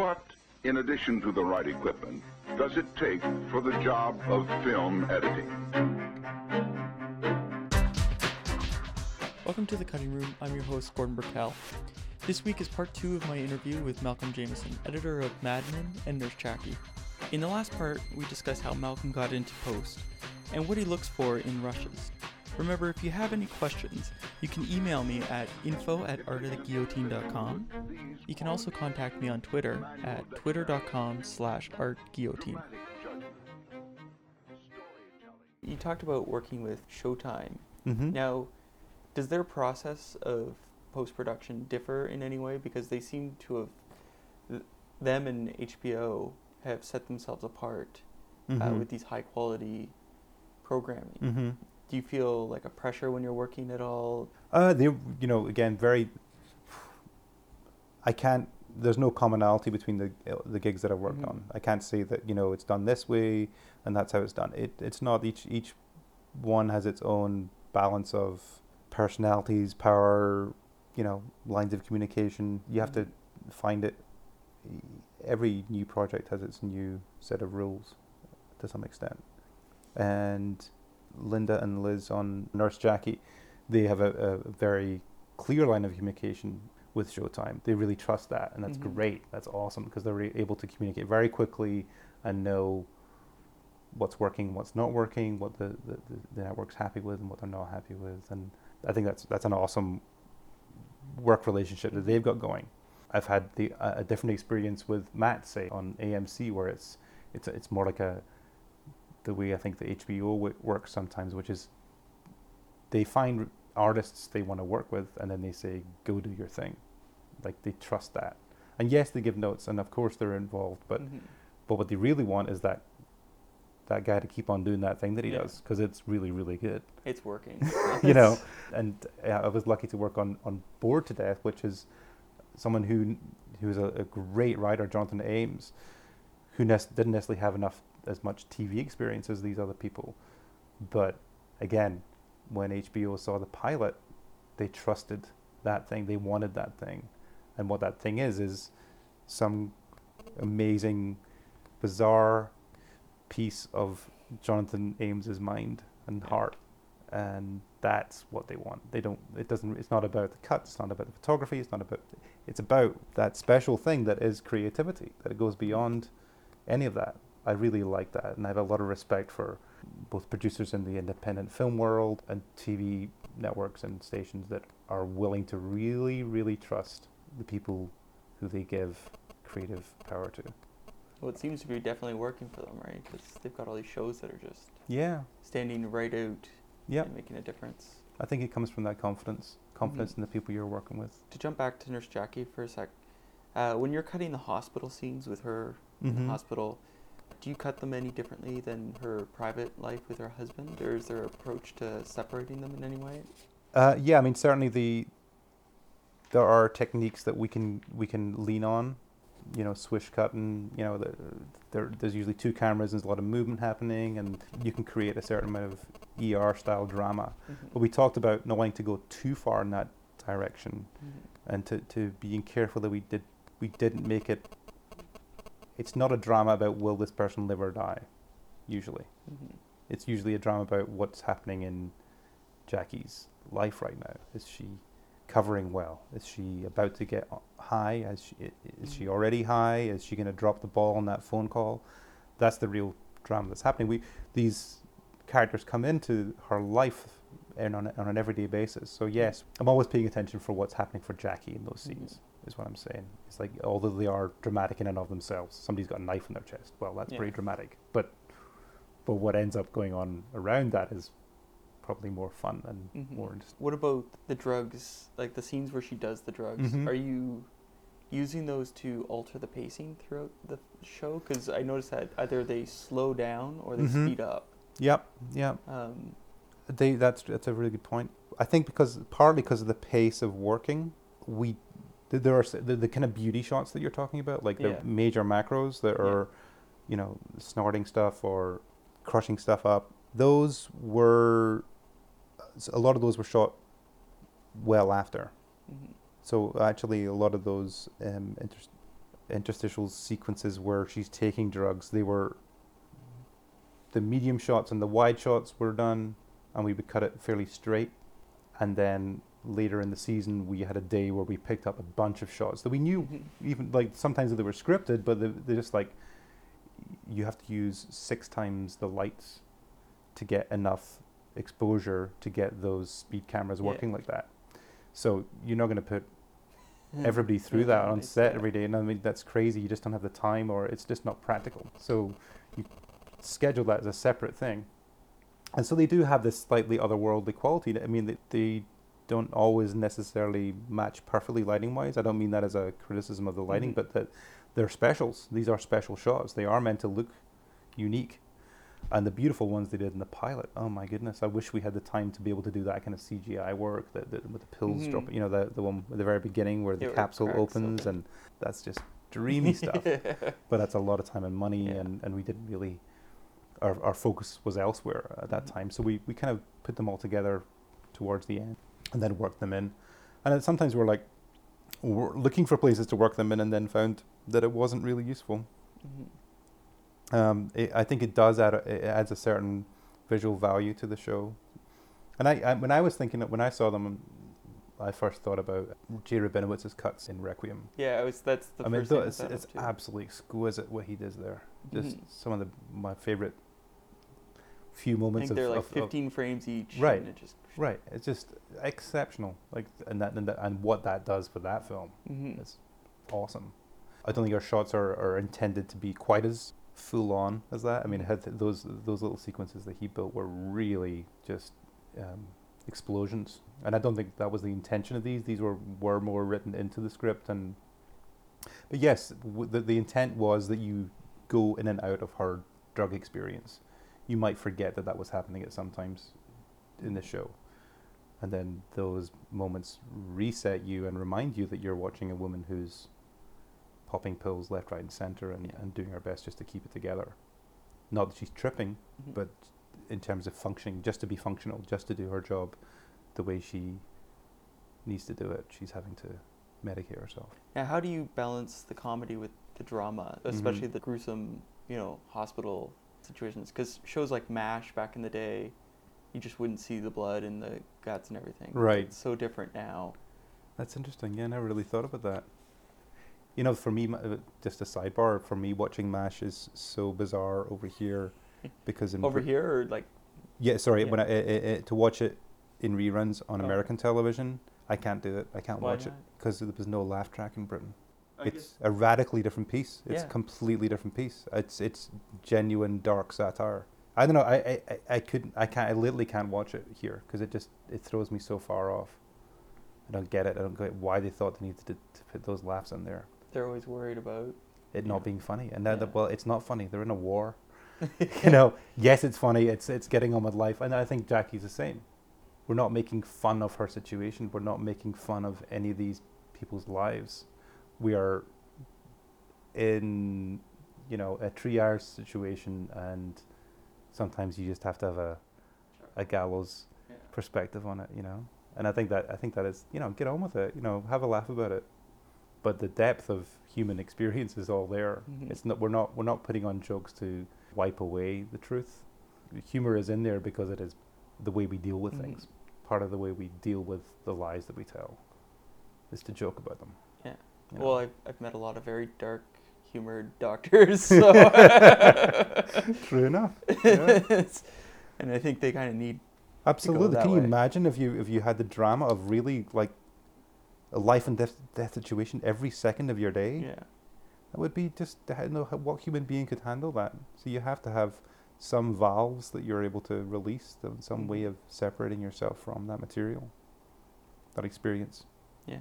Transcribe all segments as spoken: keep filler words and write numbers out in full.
What, in addition to the right equipment, does it take for the job of film editing? Welcome to The Cutting Room. I'm your host, Gordon Burkell. This week is part two of my interview with Malcolm Jamieson, editor of Mad Men and Nurse Jackie. In the last part, we discussed how Malcolm got into post and what he looks for in rushes. Remember, if you have any questions, you can email me at info at art of the guillotine dot com. You can also contact me on Twitter at twitter dot com slash art guillotine. You talked about working with Showtime. Mm-hmm. Now, does their process of post-production differ in any way? Because they seem to have, them and H B O have set themselves apart mm-hmm. uh, with these high-quality programming. Mm-hmm. Do you feel like a pressure when you're working at all? Uh, they, you know, again, very. I can't. There's no commonality between the the gigs that I've worked mm-hmm. on. I can't say that, you know, it's done this way and that's how it's done. It it's not. Each each one has its own balance of personalities, power, you know, lines of communication. You have mm-hmm. to find it. Every new project has its new set of rules, to some extent, and Linda and Liz on Nurse Jackie, they have a, a very clear line of communication with Showtime. They really trust that, and that's mm-hmm. great. That's awesome, because they're re- able to communicate very quickly and know what's working, what's not working, what the, the, the network's happy with and what they're not happy with. And I think that's that's an awesome work relationship that they've got going. I've had the a different experience with Matt, say, on A M C, where it's it's it's more like a the way I think the H B O works sometimes, which is they find artists they want to work with and then they say, go do your thing. Like, they trust that. And yes, they give notes and of course they're involved, but mm-hmm. but what they really want is that that guy to keep on doing that thing that he yeah. does, because it's really, really good. It's working. You know, and I was lucky to work on, on Bored to Death, which is someone who who's a, a great writer, Jonathan Ames, who ne- didn't necessarily have enough as much T V experience as these other people, but again, when H B O saw the pilot, they trusted that thing, they wanted that thing, and what that thing is is some amazing, bizarre piece of Jonathan Ames's mind and heart, and that's what they want. They don't, it doesn't, it's not about the cuts, it's not about the photography, it's not about, it's about that special thing that is creativity, that it goes beyond any of that. I really like that, and I have a lot of respect for both producers in the independent film world and T V networks and stations that are willing to really, really trust the people who they give creative power to. Well, it seems to be definitely working for them, right? Because they've got all these shows that are just yeah standing right out yep. and making a difference. I think it comes from that confidence, confidence mm-hmm. in the people you're working with. To jump back to Nurse Jackie for a sec, uh, when you're cutting the hospital scenes with her mm-hmm. in the hospital, do you cut them any differently than her private life with her husband, or is there an approach to separating them in any way? Uh, yeah, I mean, certainly the there are techniques that we can we can lean on, you know, swish cutting. You know, the, there there's usually two cameras, and there's a lot of movement happening, and you can create a certain amount of E R style drama. Mm-hmm. But we talked about not wanting to go too far in that direction, mm-hmm. and to, to being careful that we did we didn't make it. It's not a drama about will this person live or die, usually. Mm-hmm. It's usually a drama about what's happening in Jackie's life right now. Is she covering well? Is she about to get high? Is she, is mm-hmm. she already high? Is she going to drop the ball on that phone call? That's the real drama that's happening. We These characters come into her life and on, on an everyday basis. So yes, I'm always paying attention for what's happening for Jackie in those scenes. Mm-hmm. is what I'm saying. It's like, although they are dramatic in and of themselves, somebody's got a knife in their chest. Well, that's yeah. pretty dramatic. But but what ends up going on around that is probably more fun and mm-hmm. more interesting. What about the drugs, like the scenes where she does the drugs? Mm-hmm. Are you using those to alter the pacing throughout the show? Because I noticed that either they slow down or they mm-hmm. speed up. Yep, yep. Um, they, that's, that's a really good point. I think because partly because of the pace of working, we... There are the, the kind of beauty shots that you're talking about, like yeah. the major macros that are, yeah. you know, snorting stuff or crushing stuff up. Those were, a lot of those were shot well after. Mm-hmm. So actually a lot of those um, inter- interstitial sequences where she's taking drugs. They were, the medium shots and the wide shots were done, and we would cut it fairly straight. And then later in the season, we had a day where we picked up a bunch of shots that we knew, mm-hmm. even like sometimes they were scripted, but they're, they're just like, you have to use six times the lights to get enough exposure to get those speed cameras working yeah. like that. So you're not going to put everybody through that on set every day. And I mean, that's crazy. You just don't have the time, or it's just not practical. So you schedule that as a separate thing. And so they do have this slightly otherworldly quality. I mean, they, they don't always necessarily match perfectly lighting-wise. I don't mean that as a criticism of the lighting, mm-hmm. but that they're specials. These are special shots. They are meant to look unique. And the beautiful ones they did in the pilot, oh my goodness, I wish we had the time to be able to do that kind of C G I work, that, that with the pills mm-hmm. dropping, you know, the, the one at the very beginning where the it capsule opens, open. And that's just dreamy stuff. Yeah. But that's a lot of time and money, yeah. and, and we didn't really, our, our focus was elsewhere at that mm-hmm. time. So we, we kind of put them all together towards the end and then worked them in. And then sometimes we're like, we're looking for places to work them in and then found that it wasn't really useful. Mm-hmm. Um, it, I think it does add a, it adds a certain visual value to the show, and I, I when I was thinking that when I saw them, I first thought about Jay Rabinowitz's cuts in Requiem. Yeah, it was, that's the I first. I mean, it's, it's absolutely exquisite what he does there. Just mm-hmm. some of the my favorite few moments. I think they're of, like of, fifteen of, frames each. Right, and it just right. It's just exceptional. Like and that and, that, and what that does for that film mm-hmm. is awesome. I don't think our shots are, are intended to be quite as full on as that. I mean, it had th- those those little sequences that he built were really just um, explosions, and I don't think that was the intention of these. These were, were more written into the script, and but yes, w- the the intent was that you go in and out of her drug experience. You might forget that that was happening at sometimes in the show, and then those moments reset you and remind you that you're watching a woman who's popping pills left, right, and center, and, yeah. and doing our best just to keep it together. Not that she's tripping, mm-hmm. but in terms of functioning, just to be functional, just to do her job the way she needs to do it, she's having to medicate herself. Now, how do you balance the comedy with the drama, especially mm-hmm. the gruesome, you know, hospital situations? Because shows like MASH back in the day, you just wouldn't see the blood and the guts and everything. Right. It's so different now. That's interesting. Yeah, I never really thought about that. You know, for me, just a sidebar, for me, watching MASH is so bizarre over here because... In over pre- here or like... Yeah, sorry, yeah. when I, I, I, to watch it in reruns on oh. American television, I can't do it. I can't Why watch not? It because there was no laugh track in Britain. I it's guess. A radically different piece. It's yeah. a completely different piece. It's it's genuine dark satire. I don't know. I, I, I, I couldn't... I can't... I literally can't watch it here because it just... It throws me so far off. I don't get it. I don't get why they thought they needed to, to put those laughs in there. They're always worried about it not know. being funny, and now yeah. that well, it's not funny. They're in a war, you know. Yes, it's funny. It's it's getting on with life, and I think Jackie's the same. We're not making fun of her situation. We're not making fun of any of these people's lives. We are in, you know, a triage situation, and sometimes you just have to have a a gallows yeah. perspective on it, you know. And I think that I think that is, you know, get on with it. You know, have a laugh about it. But the depth of human experience is all there. Mm-hmm. It's not we're not we're not putting on jokes to wipe away the truth. Humor is in there because it is the way we deal with mm-hmm. things. Part of the way we deal with the lies that we tell is to joke about them. Yeah. You know? Well, I've I've met a lot of very dark humored doctors. So True enough. Yeah. And I think they kind of need. Absolutely. To go that Can you way. Imagine if you if you had the drama of really like. A life and death, death situation every second of your day. Yeah, that would be just I don't know how, what human being could handle that. So you have to have some valves that you're able to release, them, some mm-hmm. way of separating yourself from that material, that experience. Yeah,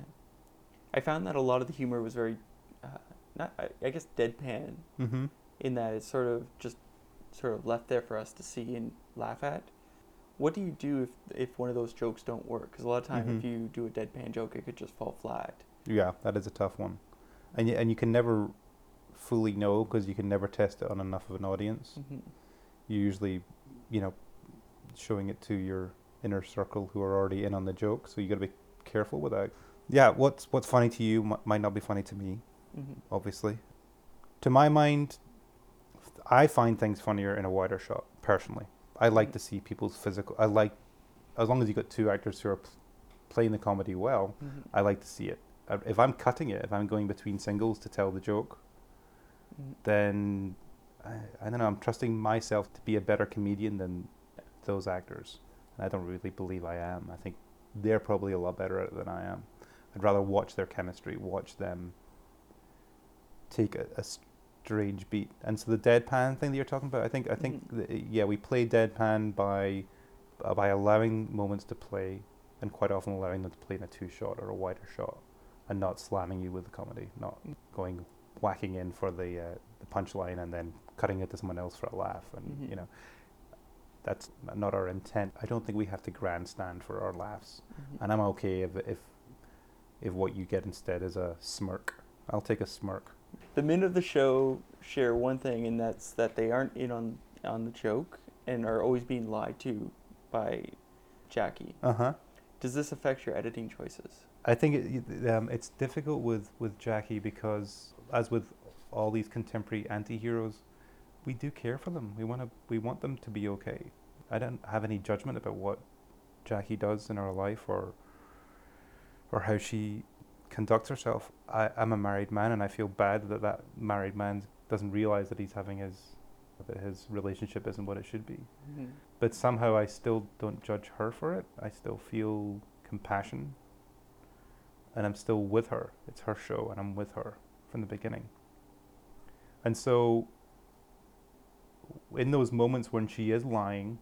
I found that a lot of the humor was very, uh, not I, I guess deadpan, mm-hmm. in that it's sort of just sort of left there for us to see and laugh at. What do you do if if one of those jokes don't work? Because a lot of time, mm-hmm. if you do a deadpan joke, it could just fall flat. Yeah, that is a tough one, and y- and you can never fully know because you can never test it on enough of an audience. Mm-hmm. You're usually, you know, showing it to your inner circle who are already in on the joke, so you got to be careful with that. Yeah, what's what's funny to you m- might not be funny to me, mm-hmm. obviously. To my mind, I find things funnier in a wider shot, personally. I like to see people's physical... I like... As long as you've got two actors who are p- playing the comedy well, mm-hmm. I like to see it. If I'm cutting it, if I'm going between singles to tell the joke, mm. then... I, I don't know, I'm trusting myself to be a better comedian than those actors. And I don't really believe I am. I think they're probably a lot better at it than I am. I'd rather watch their chemistry, watch them take a, a strange beat. And so the deadpan thing that you're talking about, I think, I think, mm-hmm. that, yeah, we play deadpan by uh, by allowing moments to play, and quite often allowing them to play in a two-shot or a wider shot, and not slamming you with the comedy, not going whacking in for the, uh, the punchline and then cutting it to someone else for a laugh, and mm-hmm. you know, that's not our intent. I don't think we have to grandstand for our laughs, mm-hmm. and I'm okay if, if if what you get instead is a smirk. I'll take a smirk. The men of the show share one thing, and that's that they aren't in on on the joke and are always being lied to by Jackie. Uh huh. Does this affect your editing choices? I think it, um, it's difficult with, with Jackie because, as with all these contemporary anti-heroes, we do care for them. We want to. We want them to be okay. I don't have any judgment about what Jackie does in her life or or how she conducts herself. I, I'm a married man, and I feel bad that that married man doesn't realize that he's having his that his relationship isn't what it should be. Mm-hmm. But somehow I still don't judge her for it. I still feel compassion, and I'm still with her. It's her show, and I'm with her from the beginning. And so, in those moments when she is lying,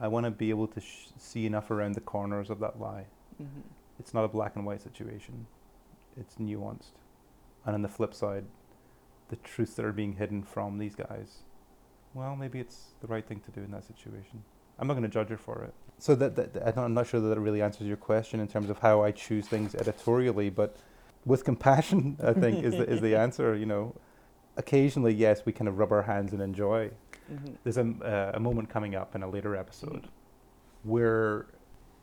I want to be able to sh- see enough around the corners of that lie. Mm-hmm. It's not a black and white situation. It's nuanced. And on the flip side, the truths that are being hidden from these guys, well, maybe it's the right thing to do in that situation. I'm not going to judge her for it. So that, that, that I'm not sure that, that really answers your question in terms of how I choose things editorially, but with compassion, I think, is the, is the answer, you know. Occasionally, yes, we kind of rub our hands and enjoy. Mm-hmm. There's a, uh, a moment coming up in a later episode mm-hmm. where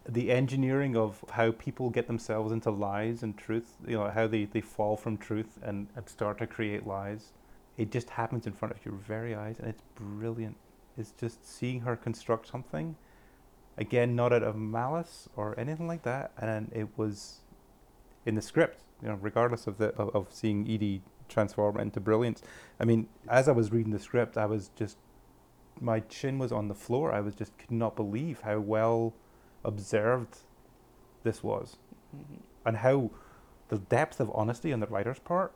the engineering of how people get themselves into lies and truth, you know, how they, they fall from truth and, and start to create lies, it just happens in front of your very eyes, and it's brilliant. It's just seeing her construct something, again, not out of malice or anything like that, and it was in the script, you know, regardless of the of, of seeing Edie transform into brilliance. I mean, as I was reading the script, I was just, my chin was on the floor. I was just could not believe how well observed this was, mm-hmm. and how the depth of honesty on the writer's part,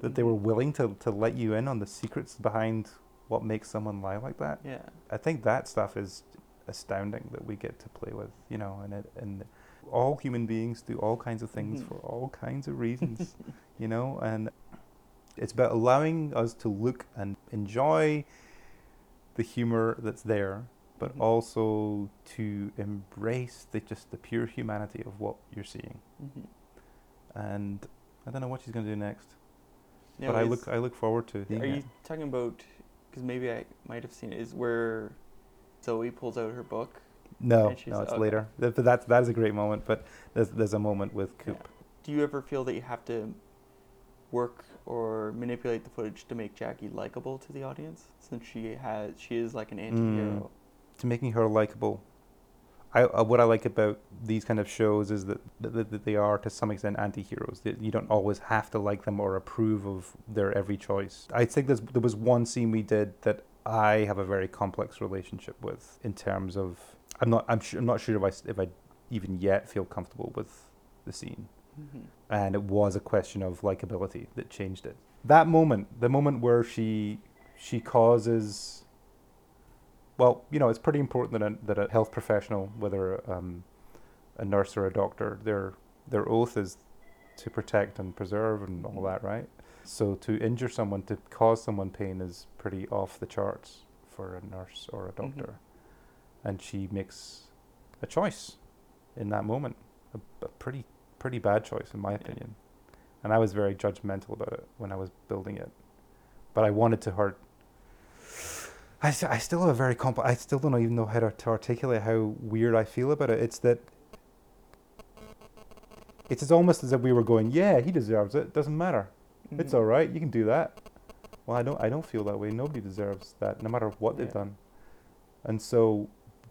that mm-hmm. they were willing to, to let you in on the secrets behind what makes someone lie like that. Yeah, I think that stuff is astounding that we get to play with, you know, and it, and all human beings do all kinds of things mm-hmm. for all kinds of reasons, you know, and it's about allowing us to look and enjoy the humor that's there, but mm-hmm. also to embrace the just the pure humanity of what you're seeing. Mm-hmm. And I don't know what she's going to do next, yeah, but I look I look forward to. Are you it. talking about? Because maybe I might have seen it. Is where Zoe pulls out her book. No, no, it's okay. Later. But that's that is a great moment. But there's there's a moment with Coop. Yeah. Do you ever feel that you have to work or manipulate the footage to make Jackie likable to the audience, since she has she is like an anti-hero? Mm. To making her likable, I uh, what I like about these kind of shows is that, that that they are to some extent anti-heroes. That you don't always have to like them or approve of their every choice. I think there's, there was one scene we did that I have a very complex relationship with in terms of. I'm not. I'm, su- I'm not sure if I, if I even yet feel comfortable with the scene, mm-hmm. and it was a question of likability that changed it. That moment, the moment where she she causes. Well, you know, it's pretty important that a, that a health professional, whether um, a nurse or a doctor, their their oath is to protect and preserve and mm-hmm. all that, right? So to injure someone, to cause someone pain, is pretty off the charts for a nurse or a doctor. Mm-hmm. And she makes a choice in that moment, a, a pretty pretty bad choice, in my opinion. Yeah. And I was very judgmental about it when I was building it. But I wanted to hurt. I, st- I still have a very complex. I still don't even know how to, to articulate how weird I feel about it. It's that it's as almost as if we were going, yeah, he deserves it. It doesn't matter. Mm-hmm. It's all right. You can do that. Well, I don't. I don't feel that way. Nobody deserves that, no matter what yeah. they've done. And so,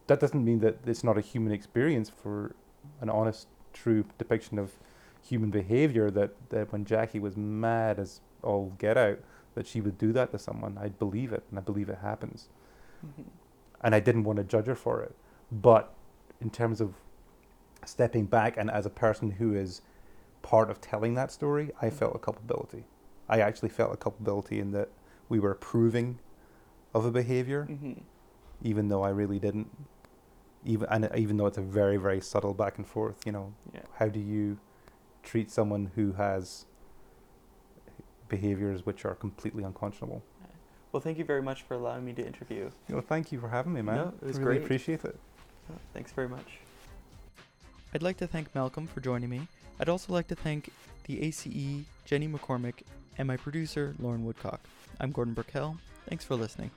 that doesn't mean that it's not a human experience for an honest, true depiction of human behavior. That, that when Jackie was mad as all get out, that she would do that to someone. I believe it, and I believe it happens. Mm-hmm. And I didn't want to judge her for it. But in terms of stepping back and as a person who is part of telling that story, I mm-hmm. felt a culpability. I actually felt a culpability in that we were approving of a behavior, mm-hmm. even though I really didn't. Even and even though it's a very, very subtle back and forth, you know, yeah. how do you treat someone who has behaviors which are completely unconscionable? Well, thank you very much for allowing me to interview. Well, thank you for having me, man. No, it was I really great. Appreciate it. Oh, thanks very much. I'd like to thank Malcolm for joining me. I'd also like to thank the A C E, Jenny McCormick, and my producer, Lauren Woodcock. I'm Gordon Burkell. Thanks for listening.